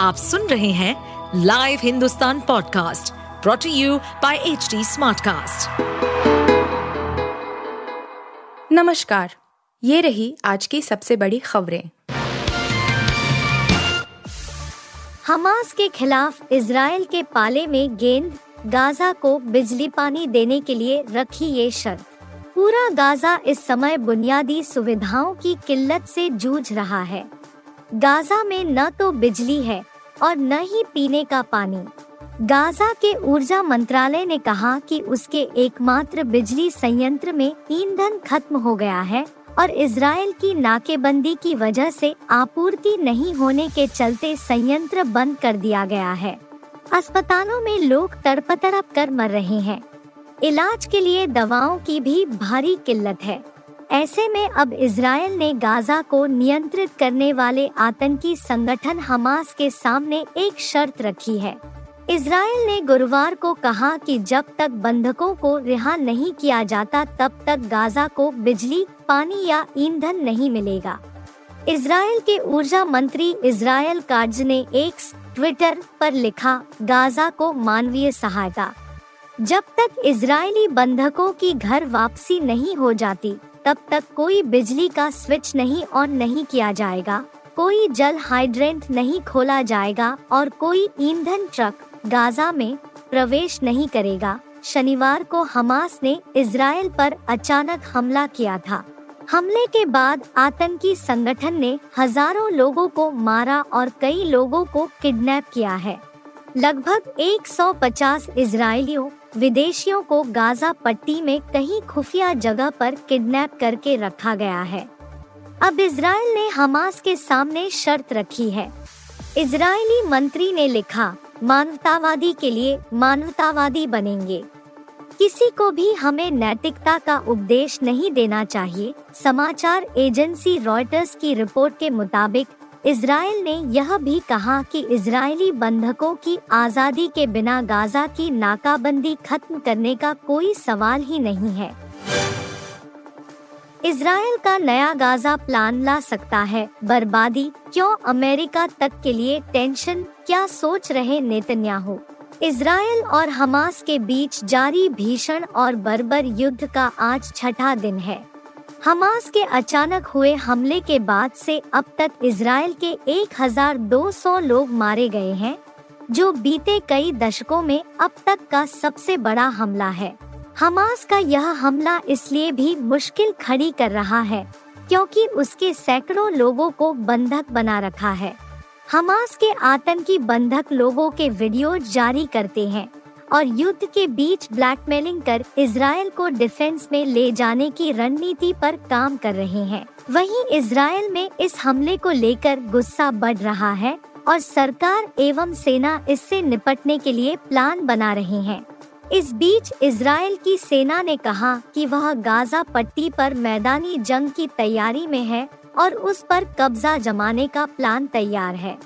आप सुन रहे हैं live Hindustan podcast brought to you by HD Smartcast. नमस्कार, ये रही आज की सबसे बड़ी खबरें। हमास के खिलाफ इजरायल के पाले में गेंद, गाजा को बिजली पानी देने के लिए रखी ये शर्त। पूरा गाजा इस समय बुनियादी सुविधाओं की किल्लत से जूझ रहा है। गाजा में न तो बिजली है और न ही पीने का पानी। गाजा के ऊर्जा मंत्रालय ने कहा कि उसके एकमात्र बिजली संयंत्र में ईंधन खत्म हो गया है और इजरायल की नाकेबंदी की वजह से आपूर्ति नहीं होने के चलते संयंत्र बंद कर दिया गया है। अस्पतालों में लोग तड़प कर मर रहे हैं। इलाज के लिए दवाओं की भी भारी किल्लत है। ऐसे में अब इजरायल ने गाजा को नियंत्रित करने वाले आतंकी संगठन हमास के सामने एक शर्त रखी है। इजरायल ने गुरुवार को कहा कि जब तक बंधकों को रिहा नहीं किया जाता तब तक गाजा को बिजली, पानी या ईंधन नहीं मिलेगा। इजरायल के ऊर्जा मंत्री इजरायल कार्ज ने एक्स ट्विटर पर लिखा, गाजा को मानवीय सहायता। जब तक इजरायली बंधकों की घर वापसी नहीं हो जाती तब तक कोई बिजली का स्विच नहीं ऑन नहीं किया जाएगा, कोई जल हाइड्रेंट नहीं खोला जाएगा और कोई ईंधन ट्रक गाजा में प्रवेश नहीं करेगा। शनिवार को हमास ने इजरायल पर अचानक हमला किया था। हमले के बाद आतंकी संगठन ने हजारों लोगों को मारा और कई लोगों को किडनैप किया है। लगभग 150 इजरायलियों विदेशियों को गाजा पट्टी में कहीं खुफिया जगह पर किडनैप करके रखा गया है। अब इजरायल ने हमास के सामने शर्त रखी है। इजरायली मंत्री ने लिखा, मानवतावादी के लिए मानवतावादी बनेंगे। किसी को भी हमें नैतिकता का उपदेश नहीं देना चाहिए। समाचार एजेंसी रॉयटर्स की रिपोर्ट के मुताबिक इजरायल ने यह भी कहा कि इजरायली बंधकों की आज़ादी के बिना गाजा की नाकाबंदी खत्म करने का कोई सवाल ही नहीं है। इजरायल का नया गाजा प्लान ला सकता है बर्बादी, क्यों अमेरिका तक के लिए टेंशन, क्या सोच रहे नेतन्याहू। इजरायल और हमास के बीच जारी भीषण और बर्बर युद्ध का आज छठा दिन है। हमास के अचानक हुए हमले के बाद से अब तक इजरायल के 1200 लोग मारे गए हैं, जो बीते कई दशकों में अब तक का सबसे बड़ा हमला है। हमास का यह हमला इसलिए भी मुश्किल खड़ी कर रहा है क्योंकि उसके सैकड़ों लोगों को बंधक बना रखा है। हमास के आतंकी बंधक लोगों के वीडियो जारी करते हैं और युद्ध के बीच ब्लैकमेलिंग कर इजरायल को डिफेंस में ले जाने की रणनीति पर काम कर रहे हैं। वहीं इजरायल में इस हमले को लेकर गुस्सा बढ़ रहा है और सरकार एवं सेना इससे निपटने के लिए प्लान बना रहे हैं। इस बीच इजरायल की सेना ने कहा कि वह गाजा पट्टी पर मैदानी जंग की तैयारी में है और उस पर कब्जा जमाने का प्लान तैयार है।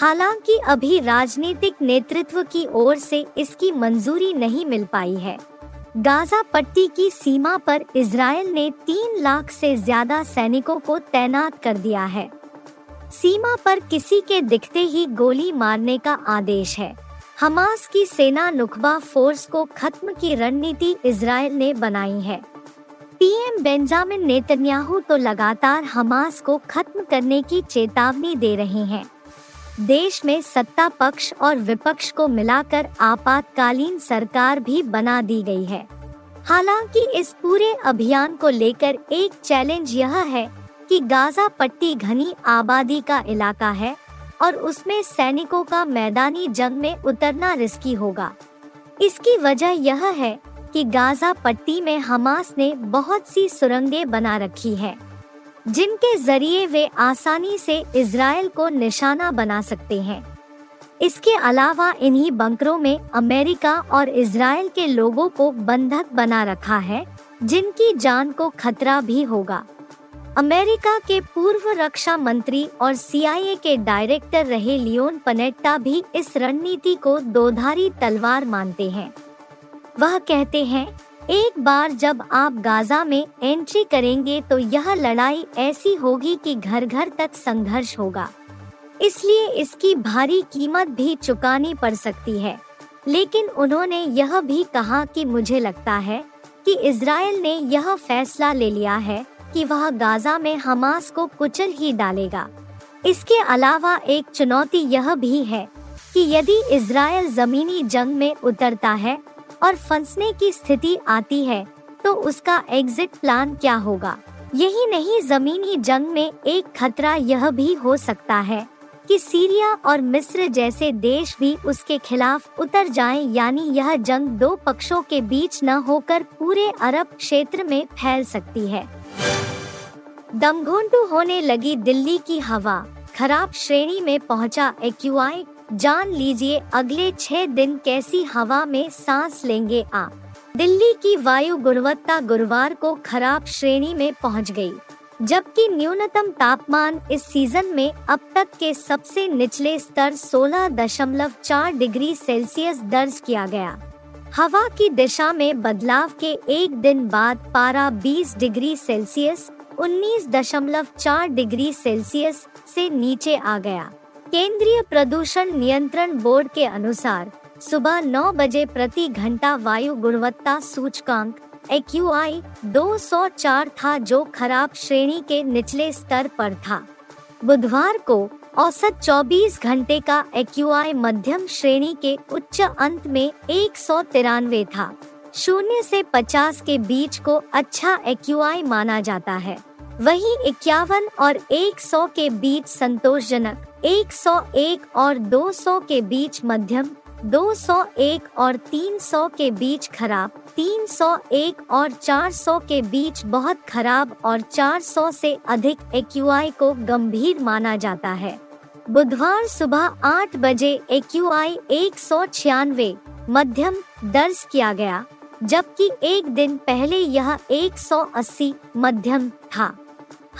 हालांकि अभी राजनीतिक नेतृत्व की ओर से इसकी मंजूरी नहीं मिल पाई है। गाजा पट्टी की सीमा पर इजरायल ने 3 लाख से ज्यादा सैनिकों को तैनात कर दिया है। सीमा पर किसी के दिखते ही गोली मारने का आदेश है। हमास की सेना नुकबा फोर्स को खत्म की रणनीति इजरायल ने बनाई है। पीएम बेंजामिन नेतन्याहू तो लगातार हमास को खत्म करने की चेतावनी दे रहे हैं। देश में सत्ता पक्ष और विपक्ष को मिलाकर आपातकालीन सरकार भी बना दी गई है। हालांकि इस पूरे अभियान को लेकर एक चैलेंज यह है कि गाजा पट्टी घनी आबादी का इलाका है और उसमें सैनिकों का मैदानी जंग में उतरना रिस्की होगा। इसकी वजह यह है कि गाजा पट्टी में हमास ने बहुत सी सुरंगें बना रखी है जिनके जरिए वे आसानी से इजरायल को निशाना बना सकते हैं। इसके अलावा इन्हीं बंकरों में अमेरिका और इजरायल के लोगों को बंधक बना रखा है जिनकी जान को खतरा भी होगा। अमेरिका के पूर्व रक्षा मंत्री और CIA के डायरेक्टर रहे लियोन पनेट्टा भी इस रणनीति को दोधारी तलवार मानते हैं। वह कहते हैं, एक बार जब आप गाजा में एंट्री करेंगे तो यह लड़ाई ऐसी होगी कि घर घर तक संघर्ष होगा। इसलिए इसकी भारी कीमत भी चुकानी पड़ सकती है। लेकिन उन्होंने यह भी कहा कि मुझे लगता है कि इजराइल ने यह फैसला ले लिया है कि वह गाजा में हमास को कुचल ही डालेगा। इसके अलावा एक चुनौती यह भी है कि यदि इजराइल जमीनी जंग में उतरता है और फंसने की स्थिति आती है तो उसका एग्जिट प्लान क्या होगा। यही नहीं, जमीनी जंग में एक खतरा यह भी हो सकता है कि सीरिया और मिस्र जैसे देश भी उसके खिलाफ उतर जाएं, यानी यह जंग दो पक्षों के बीच न होकर पूरे अरब क्षेत्र में फैल सकती है। दमघोंटू होने लगी दिल्ली की हवा, खराब श्रेणी में पहुंचा AQI। जान लीजिए अगले 6 दिन कैसी हवा में सांस लेंगे आप। दिल्ली की वायु गुणवत्ता गुरुवार को खराब श्रेणी में पहुंच गई, जबकि न्यूनतम तापमान इस सीजन में अब तक के सबसे निचले स्तर 16.4 डिग्री सेल्सियस दर्ज किया गया। हवा की दिशा में बदलाव के एक दिन बाद पारा 20 डिग्री सेल्सियस 19.4 डिग्री सेल्सियस से नीचे आ गया। केंद्रीय प्रदूषण नियंत्रण बोर्ड के अनुसार सुबह 9 बजे प्रति घंटा वायु गुणवत्ता सूचकांक AQI 204 था, जो खराब श्रेणी के निचले स्तर पर था। बुधवार को औसत 24 घंटे का AQI मध्यम श्रेणी के उच्च अंत में 193 था। 0 से 50 के बीच को अच्छा AQI माना जाता है, वहीं 51 और 100 के बीच संतोषजनक, 101 और 200 के बीच मध्यम, 201 और 300 के बीच खराब, 301 और 400 के बीच बहुत खराब और 400 से अधिक AQI को गंभीर माना जाता है। बुधवार सुबह 8 बजे AQI 196 मध्यम दर्ज किया गया, जबकि एक दिन पहले यह 180 मध्यम था।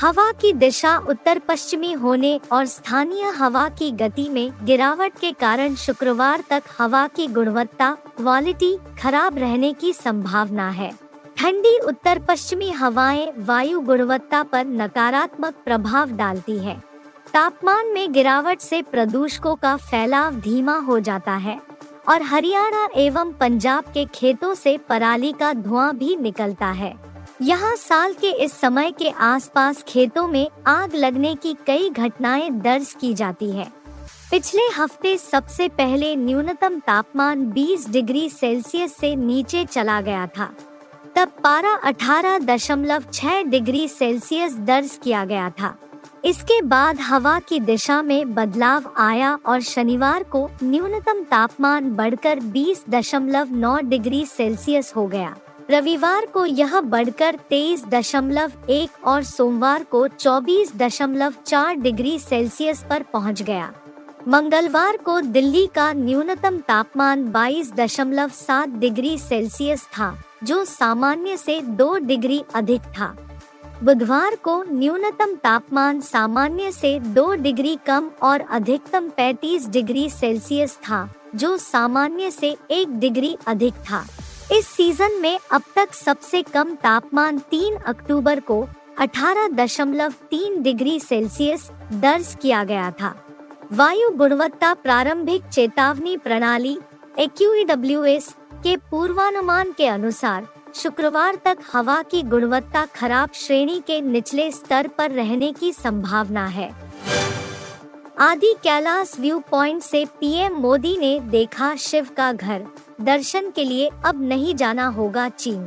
हवा की दिशा उत्तर पश्चिमी होने और स्थानीय हवा की गति में गिरावट के कारण शुक्रवार तक हवा की गुणवत्ता क्वालिटी खराब रहने की संभावना है। ठंडी उत्तर पश्चिमी हवाएं वायु गुणवत्ता पर नकारात्मक प्रभाव डालती है। तापमान में गिरावट से प्रदूषकों का फैलाव धीमा हो जाता है और हरियाणा एवं पंजाब के खेतों से पराली का धुआं भी निकलता है। यहाँ साल के इस समय के आसपास खेतों में आग लगने की कई घटनाएं दर्ज की जाती है। पिछले हफ्ते सबसे पहले न्यूनतम तापमान 20 डिग्री सेल्सियस से नीचे चला गया था, तब पारा 18.6 डिग्री सेल्सियस दर्ज किया गया था। इसके बाद हवा की दिशा में बदलाव आया और शनिवार को न्यूनतम तापमान बढ़कर 20.9 डिग्री सेल्सियस हो गया। रविवार को यह बढ़कर 23.1 और सोमवार को 24.4 डिग्री सेल्सियस पर पहुंच गया। मंगलवार को दिल्ली का न्यूनतम तापमान 22.7 डिग्री सेल्सियस था, जो सामान्य से 2 डिग्री अधिक था। बुधवार को न्यूनतम तापमान सामान्य से 2 डिग्री कम और अधिकतम 35 डिग्री सेल्सियस था, जो सामान्य से 1 डिग्री अधिक था। इस सीजन में अब तक सबसे कम तापमान 3 अक्टूबर को 18.3 डिग्री सेल्सियस दर्ज किया गया था। वायु गुणवत्ता प्रारंभिक चेतावनी प्रणाली AQEWS के पूर्वानुमान के अनुसार शुक्रवार तक हवा की गुणवत्ता खराब श्रेणी के निचले स्तर पर रहने की संभावना है। आदि कैलाश व्यू पॉइंट से पीएम मोदी ने देखा शिव का घर, दर्शन के लिए अब नहीं जाना होगा चीन।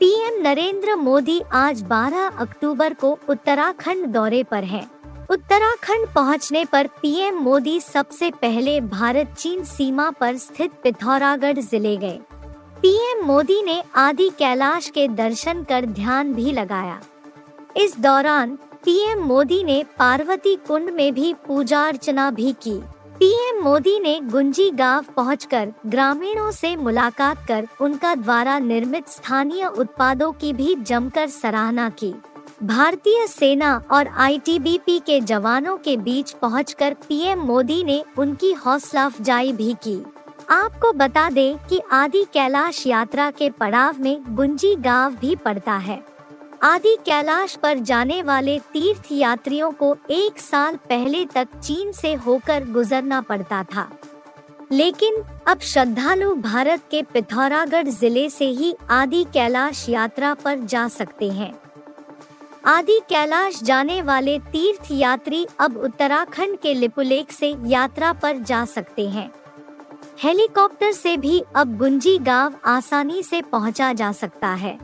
पीएम नरेंद्र मोदी आज 12 अक्टूबर को उत्तराखंड दौरे पर हैं। उत्तराखंड पहुंचने पर पीएम मोदी सबसे पहले भारत चीन सीमा पर स्थित पिथौरागढ़ जिले गए। पीएम मोदी ने आदि कैलाश के दर्शन कर ध्यान भी लगाया। इस दौरान पीएम मोदी ने पार्वती कुंड में भी पूजा अर्चना भी की। पीएम मोदी ने गुंजी गांव पहुंचकर ग्रामीणों से मुलाकात कर उनका द्वारा निर्मित स्थानीय उत्पादों की भी जमकर सराहना की। भारतीय सेना और आईटीबीपी के जवानों के बीच पहुंचकर पीएम मोदी ने उनकी हौसला अफजाई भी की। आपको बता दें कि आदि कैलाश यात्रा के पड़ाव में गुंजी गांव भी पड़ता है। आदि कैलाश पर जाने वाले तीर्थ यात्रियों को एक साल पहले तक चीन से होकर गुजरना पड़ता था, लेकिन अब श्रद्धालु भारत के पिथौरागढ़ जिले से ही आदि कैलाश यात्रा पर जा सकते हैं। आदि कैलाश जाने वाले तीर्थ यात्री अब उत्तराखंड के लिपुलेख से यात्रा पर जा सकते हैं। हेलीकॉप्टर से भी अब गुंजी गांव आसानी से पहुंचा जा सकता है।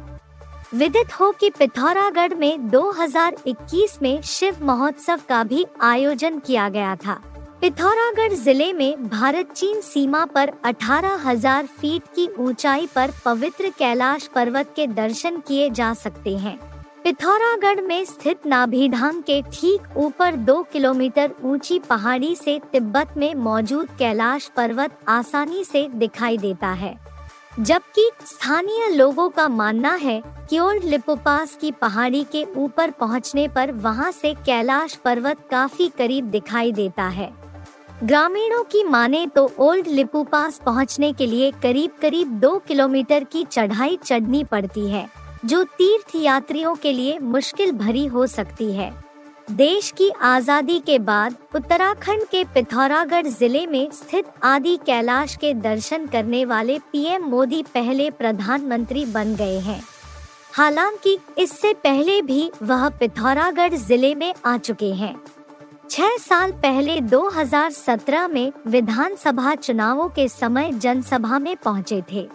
विदित हो कि पिथौरागढ़ में 2021 में शिव महोत्सव का भी आयोजन किया गया था। पिथौरागढ़ जिले में भारत चीन सीमा पर 18,000 फीट की ऊंचाई पर पवित्र कैलाश पर्वत के दर्शन किए जा सकते हैं। पिथौरागढ़ में स्थित नाभी धाम के ठीक ऊपर 2 किलोमीटर ऊंची पहाड़ी से तिब्बत में मौजूद कैलाश पर्वत आसानी से दिखाई देता है, जबकि स्थानीय लोगों का मानना है कि ओल्ड लिपुपास की पहाड़ी के ऊपर पहुंचने पर वहां से कैलाश पर्वत काफी करीब दिखाई देता है। ग्रामीणों की माने तो ओल्ड लिपुपास पहुंचने के लिए करीब करीब 2 किलोमीटर की चढ़ाई चढ़नी पड़ती है, जो तीर्थ यात्रियों के लिए मुश्किल भरी हो सकती है। देश की आजादी के बाद उत्तराखंड के पिथौरागढ़ जिले में स्थित आदि कैलाश के दर्शन करने वाले पीएम मोदी पहले प्रधानमंत्री बन गए हैं। हालांकि इससे पहले भी वह पिथौरागढ़ जिले में आ चुके हैं। 6 साल पहले 2017 में विधानसभा चुनावों के समय जनसभा में पहुंचे थे।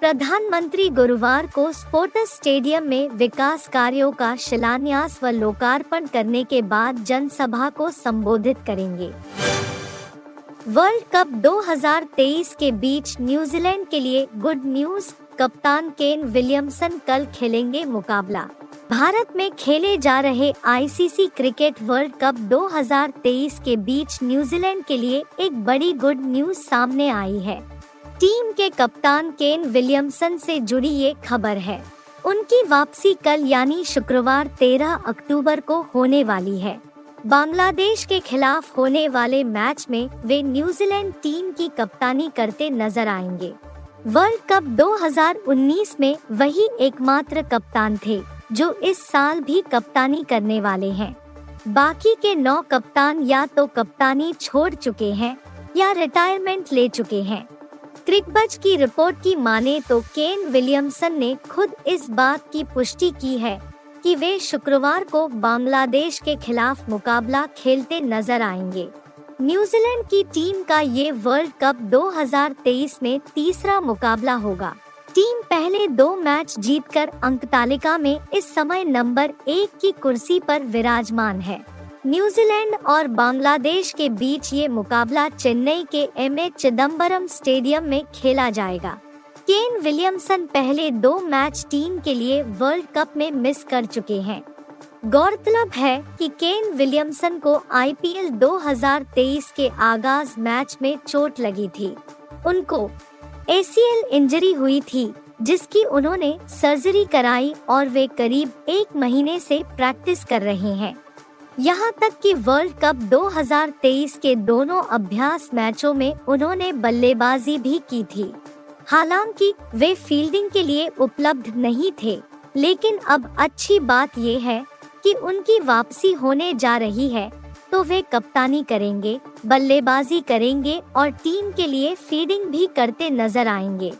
प्रधानमंत्री गुरुवार को स्पोर्ट्स स्टेडियम में विकास कार्यों का शिलान्यास व लोकार्पण करने के बाद जनसभा को संबोधित करेंगे। वर्ल्ड कप 2023 के बीच न्यूजीलैंड के लिए गुड न्यूज, कप्तान केन विलियमसन कल खेलेंगे मुकाबला। भारत में खेले जा रहे आईसीसी क्रिकेट वर्ल्ड कप 2023 के बीच न्यूजीलैंड के लिए एक बड़ी गुड न्यूज सामने आई है। टीम के कप्तान केन विलियमसन से जुड़ी ये खबर है। उनकी वापसी कल यानी शुक्रवार 13 अक्टूबर को होने वाली है। बांग्लादेश के खिलाफ होने वाले मैच में वे न्यूजीलैंड टीम की कप्तानी करते नजर आएंगे। वर्ल्ड कप 2019 में वही एकमात्र कप्तान थे जो इस साल भी कप्तानी करने वाले हैं। बाकी के 9 कप्तान या तो कप्तानी छोड़ चुके हैं या रिटायरमेंट ले चुके हैं। क्रिकबज़ की रिपोर्ट की माने तो केन विलियमसन ने खुद इस बात की पुष्टि की है कि वे शुक्रवार को बांग्लादेश के खिलाफ मुकाबला खेलते नजर आएंगे। न्यूजीलैंड की टीम का ये वर्ल्ड कप 2023 में तीसरा मुकाबला होगा। टीम पहले 2 मैच जीतकर अंक तालिका में इस समय नंबर 1 की कुर्सी पर विराजमान है। न्यूजीलैंड और बांग्लादेश के बीच ये मुकाबला चेन्नई के M. A. चिदम्बरम स्टेडियम में खेला जाएगा। केन विलियमसन पहले 2 मैच टीम के लिए वर्ल्ड कप में मिस कर चुके हैं। गौरतलब है कि केन विलियमसन को IPL 2023 के आगाज मैच में चोट लगी थी। उनको ACL इंजरी हुई थी, जिसकी उन्होंने सर्जरी कराई और वे करीब 1 महीने से प्रैक्टिस कर रहे हैं। यहाँ तक कि वर्ल्ड कप 2023 के दोनों अभ्यास मैचों में उन्होंने बल्लेबाजी भी की थी। हालांकि वे फील्डिंग के लिए उपलब्ध नहीं थे, लेकिन अब अच्छी बात ये है कि उनकी वापसी होने जा रही है, तो वे कप्तानी करेंगे, बल्लेबाजी करेंगे और टीम के लिए फील्डिंग भी करते नजर आएंगे।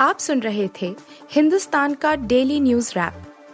आप सुन रहे थे हिंदुस्तान का डेली न्यूज रैप,